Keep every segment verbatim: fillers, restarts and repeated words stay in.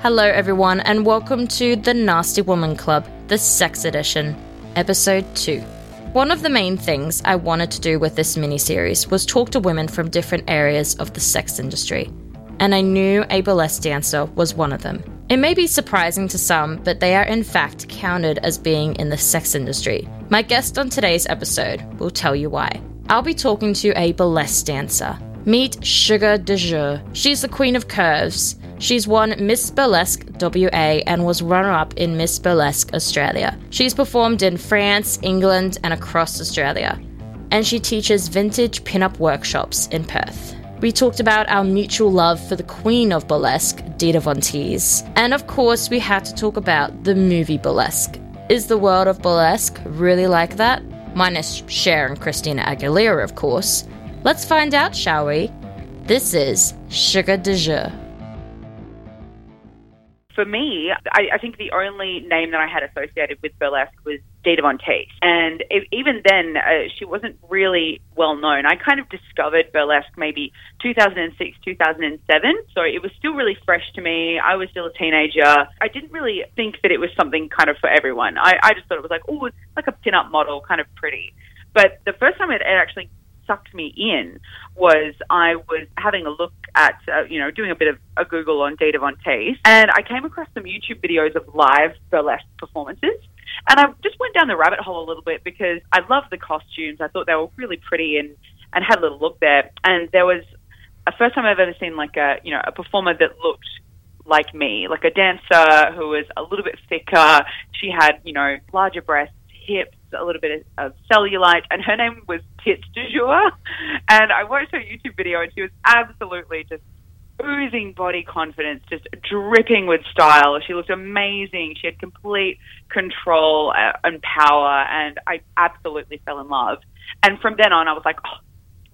Hello, everyone, and welcome to The Nasty Woman Club, the Sex Edition, Episode two. One of the main things I wanted to do with this mini-series was talk to women from different areas of the sex industry, and I knew a burlesque dancer was one of them. It may be surprising to some, but they are in fact counted as being in the sex industry. My guest on today's episode will tell you why. I'll be talking to a burlesque dancer. Meet Sugar Du Jour. She's the queen of curves. She's won Miss Burlesque W A and was runner-up in Miss Burlesque Australia. She's performed in France, England, and across Australia. And she teaches vintage pin-up workshops in Perth. We talked about our mutual love for the queen of burlesque, Dita Von Teese. And of course, we had to talk about the movie Burlesque. Is the world of burlesque really like that? Minus Cher and Christina Aguilera, of course. Let's find out, shall we? This is Sugar Du Jour. For me, I, I think the only name that I had associated with burlesque was Dita Von Teese. And if, even then, uh, she wasn't really well known. I kind of discovered burlesque maybe two thousand six, two thousand seven. So it was still really fresh to me. I was still a teenager. I didn't really think that it was something kind of for everyone. I, I just thought it was like, oh, it's like a pin-up model, kind of pretty. But the first time it, it actually sucked me in was I was having a look at, uh, you know, doing a bit of a Google on Dita Von Teese, and I came across some YouTube videos of live burlesque performances, and I just went down the rabbit hole a little bit because I loved the costumes. I thought they were really pretty and, and had a little look there, and there was a first time I've ever seen like a, you know, a performer that looked like me, like a dancer who was a little bit thicker. She had, you know, larger breasts, hips, a little bit of cellulite, and her name was Tits Du Jour. And I watched her YouTube video, and she was absolutely just oozing body confidence, just dripping with style. She looked amazing. She had complete control and power, and I absolutely fell in love. And from then on, I was like, oh,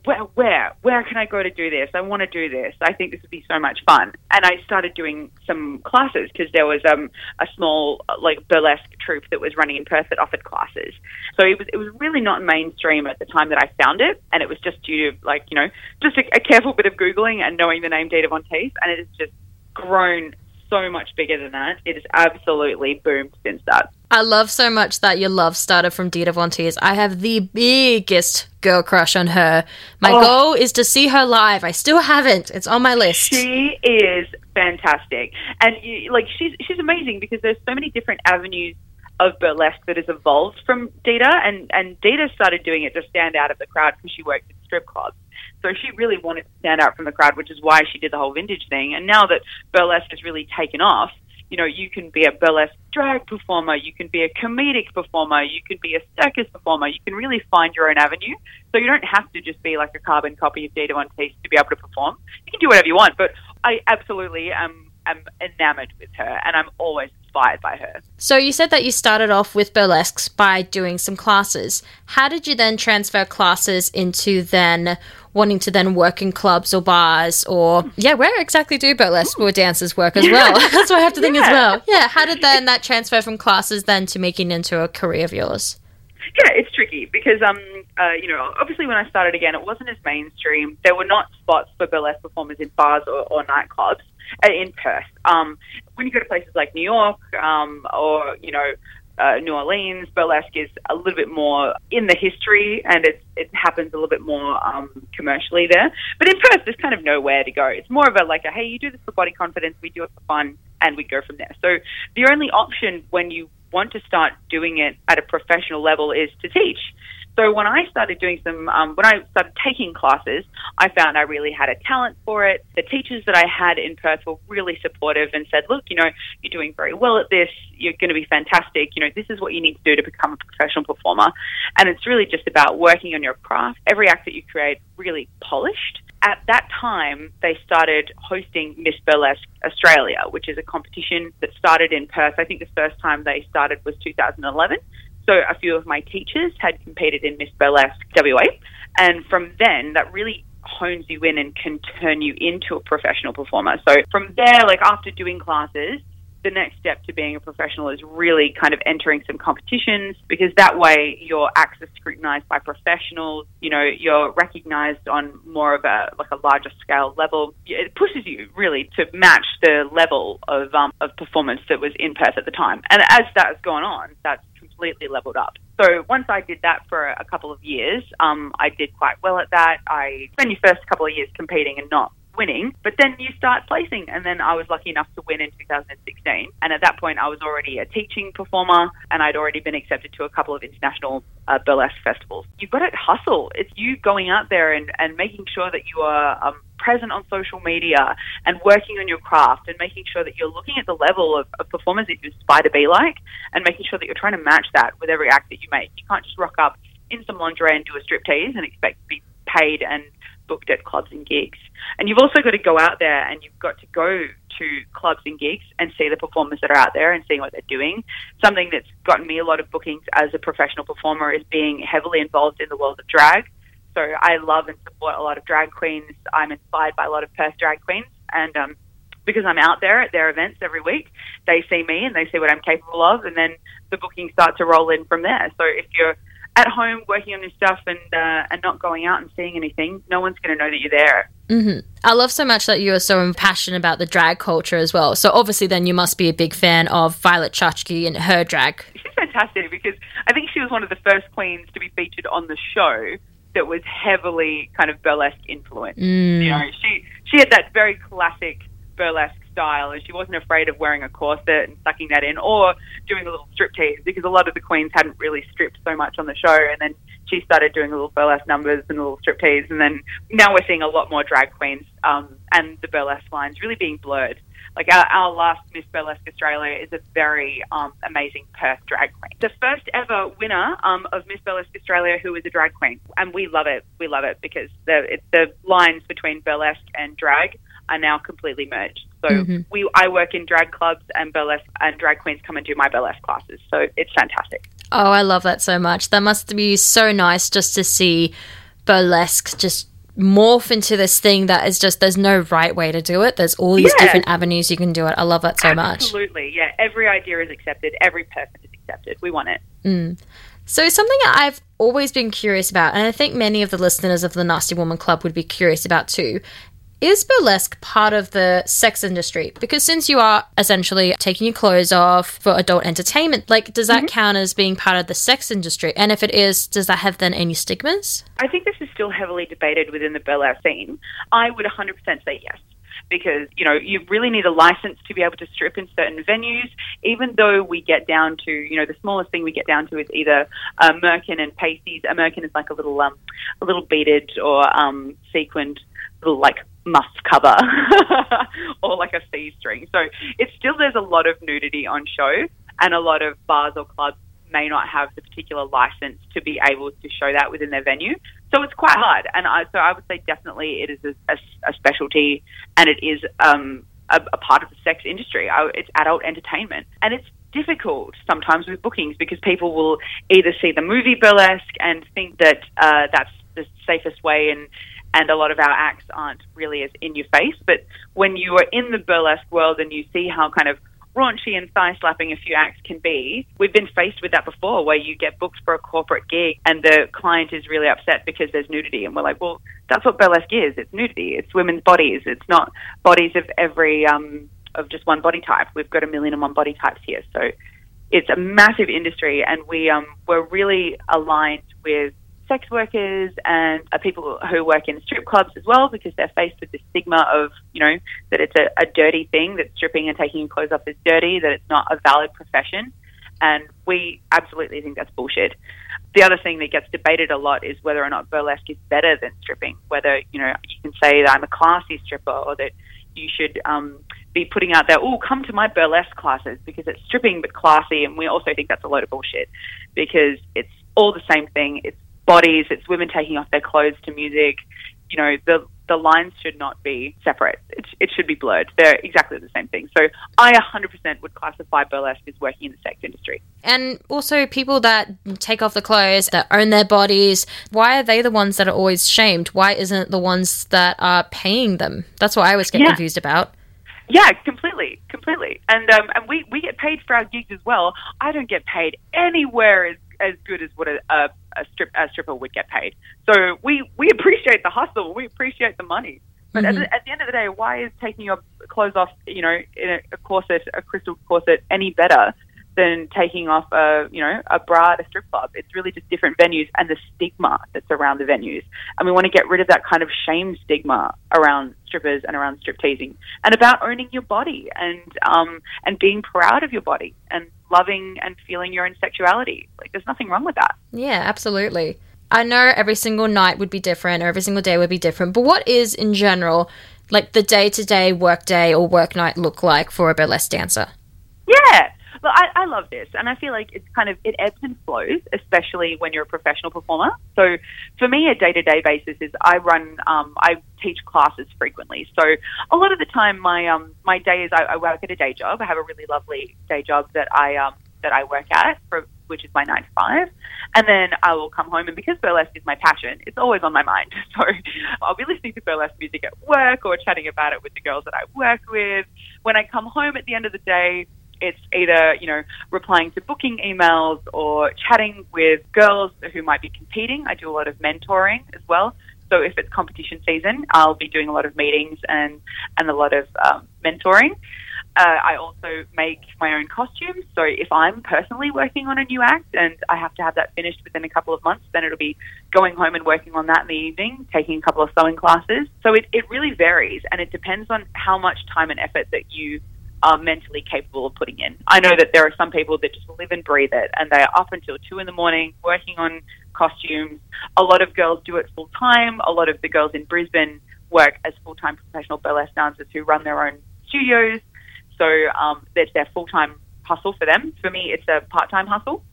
where, where, where can I go to do this? I want to do this. I think this would be so much fun. And I started doing some classes because there was um, a small like burlesque troupe that was running in Perth that offered classes. So it was it was really not mainstream at the time that I found it, and it was just due to like you know just a, a careful bit of googling and knowing the name Dita Von Teese, and it has just grown so much bigger than that. It has absolutely boomed since that. I love so much that your love started from Dita Von Teese. I have the biggest girl crush on her. My oh. goal is to see her live. I still haven't. It's on my list. She is fantastic. And you, like she's she's amazing because there's so many different avenues of burlesque that has evolved from Dita. And, and Dita started doing it to stand out of the crowd because she worked at strip clubs. So she really wanted to stand out from the crowd, which is why she did the whole vintage thing. And now that burlesque has really taken off, you know, you can be a burlesque drag performer, you can be a comedic performer, you can be a circus performer, you can really find your own avenue. So you don't have to just be like a carbon copy of Dita Von Teese to be able to perform. You can do whatever you want, but I absolutely am, am enamored with her, and I'm always inspired by her. So you said that you started off with burlesques by doing some classes. How did you then transfer classes into then wanting to then work in clubs or bars or, yeah, where exactly do burlesque or dancers work as well? That's what I have to think yeah. as well. Yeah, how did then that transfer from classes then to making into a career of yours? Yeah, it's tricky because, um, uh, you know, obviously when I started again, it wasn't as mainstream. There were not spots for burlesque performers in bars or, or nightclubs in Perth. Um, when you go to places like New York um, or, you know, Uh, New Orleans, burlesque is a little bit more in the history, and it it happens a little bit more um, commercially there. But in Perth, there's kind of nowhere to go. It's more of a like, a, hey, you do this for body confidence, we do it for fun, and we go from there. So the only option when you want to start doing it at a professional level is to teach. So when I started doing some, um, when I started taking classes, I found I really had a talent for it. The teachers that I had in Perth were really supportive and said, look, you know, you're doing very well at this. You're going to be fantastic. You know, this is what you need to do to become a professional performer. And it's really just about working on your craft. Every act that you create really polished. at that time, they started hosting Miss Burlesque Australia, which is a competition that started in Perth. I think the first time they started was two thousand eleven. So a few of my teachers had competed in Miss Burlesque W A. And from then, that really hones you in and can turn you into a professional performer. So from there, like after doing classes, the next step to being a professional is really kind of entering some competitions, because that way your acts are scrutinized by professionals. You know, you're recognized on more of a, like a larger scale level. It pushes you really to match the level of, um, of performance that was in Perth at the time. And as that has gone on, that's completely leveled up. So once I did that for a couple of years, um, I did quite well at that. I spent your first couple of years competing and not winning, but then you start placing, and then I was lucky enough to win in two thousand sixteen, and at that point I was already a teaching performer and I'd already been accepted to a couple of international uh, burlesque festivals. You've got to hustle. It's you going out there and, and making sure that you are um, present on social media and working on your craft and making sure that you're looking at the level of, of performers that you aspire to be like and making sure that you're trying to match that with every act that you make. You can't just rock up in some lingerie and do a striptease and expect to be paid and booked at clubs and gigs. And you've also got to go out there and you've got to go to clubs and gigs and see the performers that are out there and seeing what they're doing. Something that's gotten me a lot of bookings as a professional performer is being heavily involved in the world of drag. So I love and support a lot of drag queens. I'm inspired by a lot of Perth drag queens, and um, because I'm out there at their events every week, they see me and they see what I'm capable of, and then the bookings start to roll in from there. So if you're at home working on this stuff and uh, and not going out and seeing anything, no one's going to know that you're there. Mm-hmm. I love so much that you are so passionate about the drag culture as well. So obviously then you must be a big fan of Violet Chachki and her drag. She's fantastic, because I think she was one of the first queens to be featured on the show that was heavily kind of burlesque influenced. Mm. You know, she, she had that very classic burlesque style, and she wasn't afraid of wearing a corset and sucking that in or doing a little striptease, because a lot of the queens hadn't really stripped so much on the show, and then she started doing little burlesque numbers and little striptease, and then now we're seeing a lot more drag queens um, and the burlesque lines really being blurred. Like our, our last Miss Burlesque Australia is a very um, amazing Perth drag queen. The first ever winner um, of Miss Burlesque Australia who is a drag queen, and we love it. We love it because the, it, the lines between burlesque and drag are now completely merged. So mm-hmm. we, I work in drag clubs, and burlesque and drag queens come and do my burlesque classes. So it's fantastic. Oh, I love that so much. That must be so nice just to see burlesque just morph into this thing that is just, there's no right way to do it. There's all these yeah. different avenues you can do it. I love that so Absolutely. much. Absolutely. Yeah. Every idea is accepted. Every person is accepted. We want it. Mm. So something I've always been curious about, and I think many of the listeners of the Nasty Woman Club would be curious about too, is burlesque part of the sex industry? Because since you are essentially taking your clothes off for adult entertainment, like, does that mm-hmm. count as being part of the sex industry? And if it is, does that have then any stigmas? I think this is still heavily debated within the burlesque scene. I would one hundred percent say yes, because, you know, you really need a license to be able to strip in certain venues, even though we get down to, you know, the smallest thing we get down to is either uh, merkin and pasties. A merkin is like a little, um, a little beaded or um, sequined little, like, must cover or like a C-string. So it's still, there's a lot of nudity on show, and a lot of bars or clubs may not have the particular license to be able to show that within their venue. So it's quite hard. And I, so I would say definitely it is a, a, a specialty, and it is um, a, a part of the sex industry. I, it's adult entertainment. And it's difficult sometimes with bookings, because people will either see the movie burlesque and think that uh, that's the safest way, and And a lot of our acts aren't really as in your face. But when you are in the burlesque world and you see how kind of raunchy and thigh slapping a few acts can be, we've been faced with that before, where you get booked for a corporate gig and the client is really upset because there's nudity. And we're like, well, that's what burlesque is. It's nudity. It's women's bodies. It's not bodies of every, um, of just one body type. We've got a million and one body types here. So it's a massive industry, and we, um, we're really aligned with sex workers and people who work in strip clubs as well, because they're faced with the stigma of, you know, that it's a, a dirty thing, that stripping and taking your clothes off is dirty, that it's not a valid profession. And we absolutely think that's bullshit. The other thing that gets debated a lot is whether or not burlesque is better than stripping, whether, you know, you can say that I'm a classy stripper, or that you should um, be putting out there, oh, come to my burlesque classes because it's stripping but classy. And we also think that's a load of bullshit, because it's all the same thing. It's bodies, it's women taking off their clothes to music, you know, the the lines should not be separate. It, it should be blurred. They're exactly the same thing. So I one hundred percent would classify burlesque as working in the sex industry. And also people that take off the clothes, that own their bodies, why are they the ones that are always shamed? Why isn't it the ones that are paying them? That's what I always get yeah. confused about. Yeah, completely, completely. And um, and we, we get paid for our gigs as well. I don't get paid anywhere as as good as what a, a, a, strip, a stripper would get paid. So we, we appreciate the hustle. We appreciate the money. But mm-hmm. at, the, at the end of the day, why is taking your clothes off, you know, in a, a corset, a crystal corset, any better than taking off a, you know, a bra at a strip club? It's really just different venues and the stigma that's around the venues. And we want to get rid of that kind of shame stigma around strippers and around strip teasing and about owning your body and, um, and being proud of your body and loving and feeling your own sexuality. Like, there's nothing wrong with that. Yeah, absolutely. I know every single night would be different or every single day would be different, but what is, in general, like the day-to-day work day or work night look like for a burlesque dancer? Yeah. Well, I, I love this, and I feel like it's kind of, it ebbs and flows, especially when you're a professional performer. So for me, a day-to-day basis is I run, um, I teach classes frequently. So a lot of the time my um, my day is I, I work at a day job. I have a really lovely day job that I um, that I work at, for, which is my nine to five. And then I will come home, and because burlesque is my passion, it's always on my mind. So I'll be listening to burlesque music at work or chatting about it with the girls that I work with. When I come home at the end of the day, it's either, you know, replying to booking emails or chatting with girls who might be competing. I do a lot of mentoring as well. So if it's competition season, I'll be doing a lot of meetings and, and a lot of um, mentoring. Uh, I also make my own costumes. So if I'm personally working on a new act and I have to have that finished within a couple of months, then it'll be going home and working on that in the evening, taking a couple of sewing classes. So it, it really varies, and it depends on how much time and effort that you are mentally capable of putting in. I know that there are some people that just live and breathe it, and they are up until two in the morning working on costumes. A lot of girls do it full time. A lot of the girls in Brisbane work as full time professional burlesque dancers who run their own studios. So um, that's their full time hustle for them. For me, it's a part time hustle.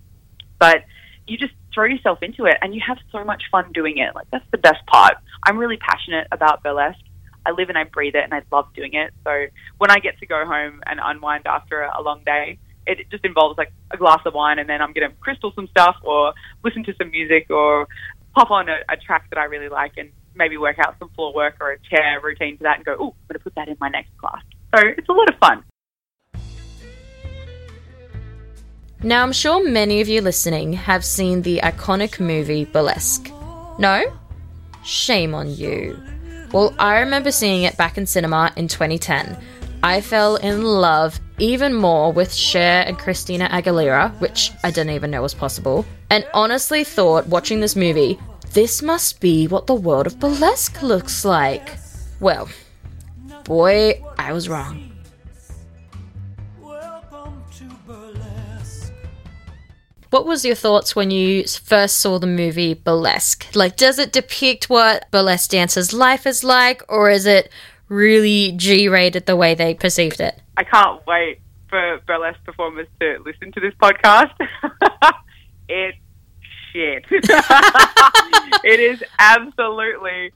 But you just throw yourself into it, and you have so much fun doing it. Like, that's the best part. I'm really passionate about burlesque. I live and I breathe it, and I love doing it. So when I get to go home and unwind after a long day, it just involves like a glass of wine, and then I'm going to crystal some stuff or listen to some music or pop on a, a track that I really like and maybe work out some floor work or a chair routine for that and go, oh, I'm going to put that in my next class. So it's a lot of fun. Now, I'm sure many of you listening have seen the iconic movie Burlesque. No? Shame on you. Well, I remember seeing it back in cinema in twenty ten. I fell in love even more with Cher and Christina Aguilera, which I didn't even know was possible, and honestly thought, watching this movie, this must be what the world of burlesque looks like. Well, boy, I was wrong. What was your thoughts when you first saw the movie Burlesque? Like, does it depict what burlesque dancers' life is like, or is it really G-rated the way they perceived it? I can't wait for burlesque performers to listen to this podcast. It's shit. It is absolutely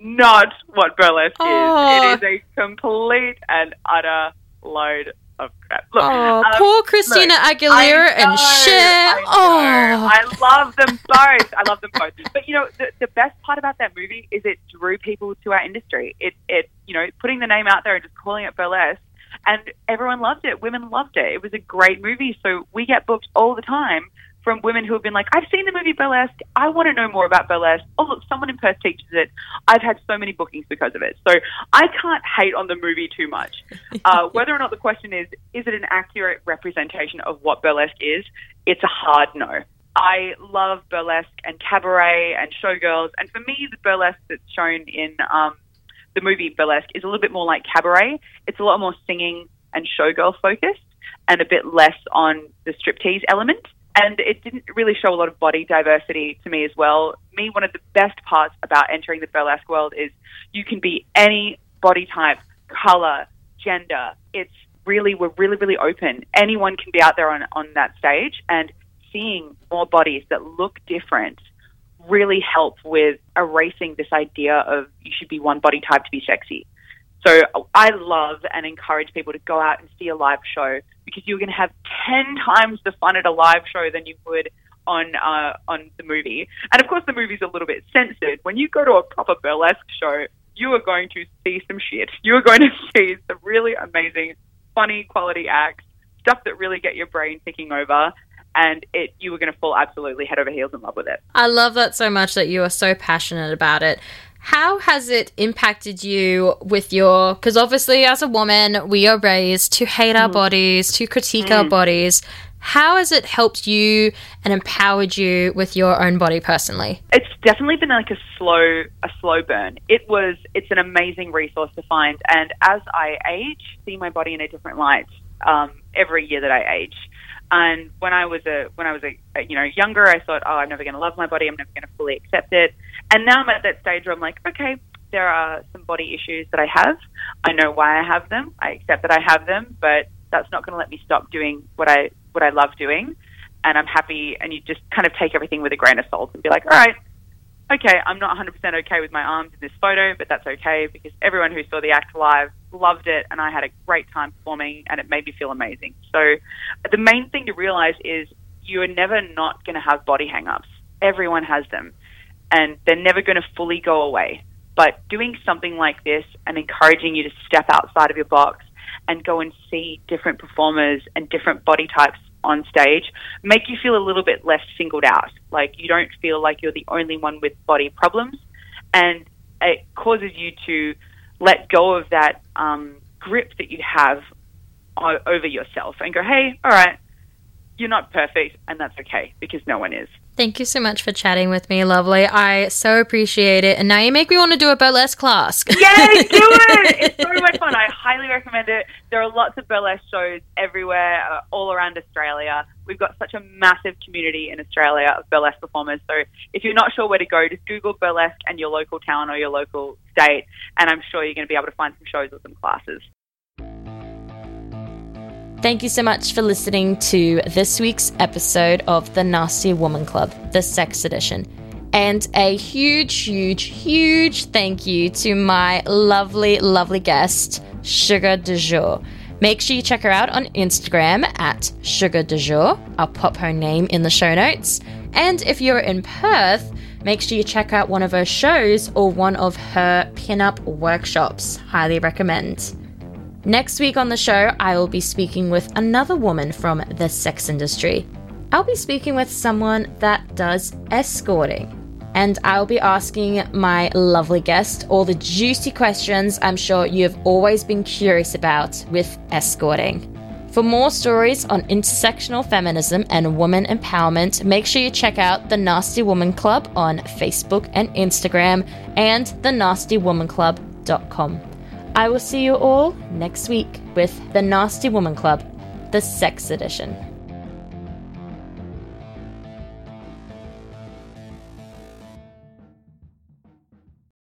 not what burlesque oh. is. It is a complete and utter load of crap. Look, oh, um, poor Christina look, Aguilera know, and Cher. Oh, I love them both. I love them both. But you know, the, the best part about that movie is it drew people to our industry. It, it, you know, putting the name out there and just calling it burlesque, and everyone loved it. Women loved it. It was a great movie. So we get booked all the time from women who have been like, I've seen the movie Burlesque. I want to know more about burlesque. Oh, look, someone in Perth teaches it. I've had so many bookings because of it. So I can't hate on the movie too much. Uh, whether or not the question is, is it an accurate representation of what burlesque is? It's a hard no. I love burlesque and cabaret and showgirls. And for me, the burlesque that's shown in um, the movie Burlesque is a little bit more like cabaret. It's a lot more singing and showgirl focused and a bit less on the striptease element. And it didn't really show a lot of body diversity to me as well. Me, one of the best parts about entering the burlesque world is you can be any body type, colour, gender. It's really, we're really, really open. Anyone can be out there on, on that stage, and seeing more bodies that look different really help with erasing this idea of you should be one body type to be sexy. So I love and encourage people to go out and see a live show, because you're going to have ten times the fun at a live show than you would on uh, on the movie. And, of course, the movie's a little bit censored. When you go to a proper burlesque show, you are going to see some shit. You are going to see some really amazing, funny, quality acts, stuff that really get your brain ticking over. And it, you were going to fall absolutely head over heels in love with it. I love that so much, that you are so passionate about it. How has it impacted you with your, because obviously as a woman, we are raised to hate mm. our bodies, to critique mm. our bodies. How has it helped you and empowered you with your own body personally? It's definitely been like a slow, a slow burn. It was, it's an amazing resource to find. And as I age, see my body in a different light um, every year that I age. And when I was a when I was a, a you know younger, I thought, oh, I'm never going to love my body. I'm never going to fully accept it. And now I'm at that stage where I'm like, okay, there are some body issues that I have. I know why I have them. I accept that I have them, but that's not going to let me stop doing what I what I love doing. And I'm happy. And you just kind of take everything with a grain of salt and be like, all right, okay, I'm not one hundred percent okay with my arms in this photo, but that's okay, because everyone who saw the act live loved it, and I had a great time performing, and it made me feel amazing. So the main thing to realize is you are never not going to have body hang-ups. Everyone has them, and they're never going to fully go away. But doing something like this and encouraging you to step outside of your box and go and see different performers and different body types on stage make you feel a little bit less singled out. Like, you don't feel like you're the only one with body problems, and it causes you to let go of that um, grip that you have o- over yourself and go, hey, all right, you're not perfect, and that's okay, because no one is. Thank you so much for chatting with me, lovely. I so appreciate it, and now you make me want to do a burlesque class. Yes, do it! It's so much fun. I highly recommend it. There are lots of burlesque shows everywhere, uh, all around Australia. We've got such a massive community in Australia of burlesque performers, so if you're not sure where to go, just Google burlesque and your local town or your local state, and I'm sure you're going to be able to find some shows or some classes. Thank you so much for listening to this week's episode of The Nasty Woman Club, the sex edition. And a huge, huge, huge thank you to my lovely, lovely guest, Sugar Du Jour. Make sure you check her out on Instagram at Sugar Du Jour. I'll pop her name in the show notes. And if you're in Perth, make sure you check out one of her shows or one of her pinup workshops. Highly recommend. Next week on the show, I will be speaking with another woman from the sex industry. I'll be speaking with someone that does escorting, and I'll be asking my lovely guest all the juicy questions I'm sure you've always been curious about with escorting. For more stories on intersectional feminism and woman empowerment, make sure you check out The Nasty Woman Club on Facebook and Instagram, and the nasty woman club dot com. I will see you all next week with The Nasty Woman Club, the sex edition.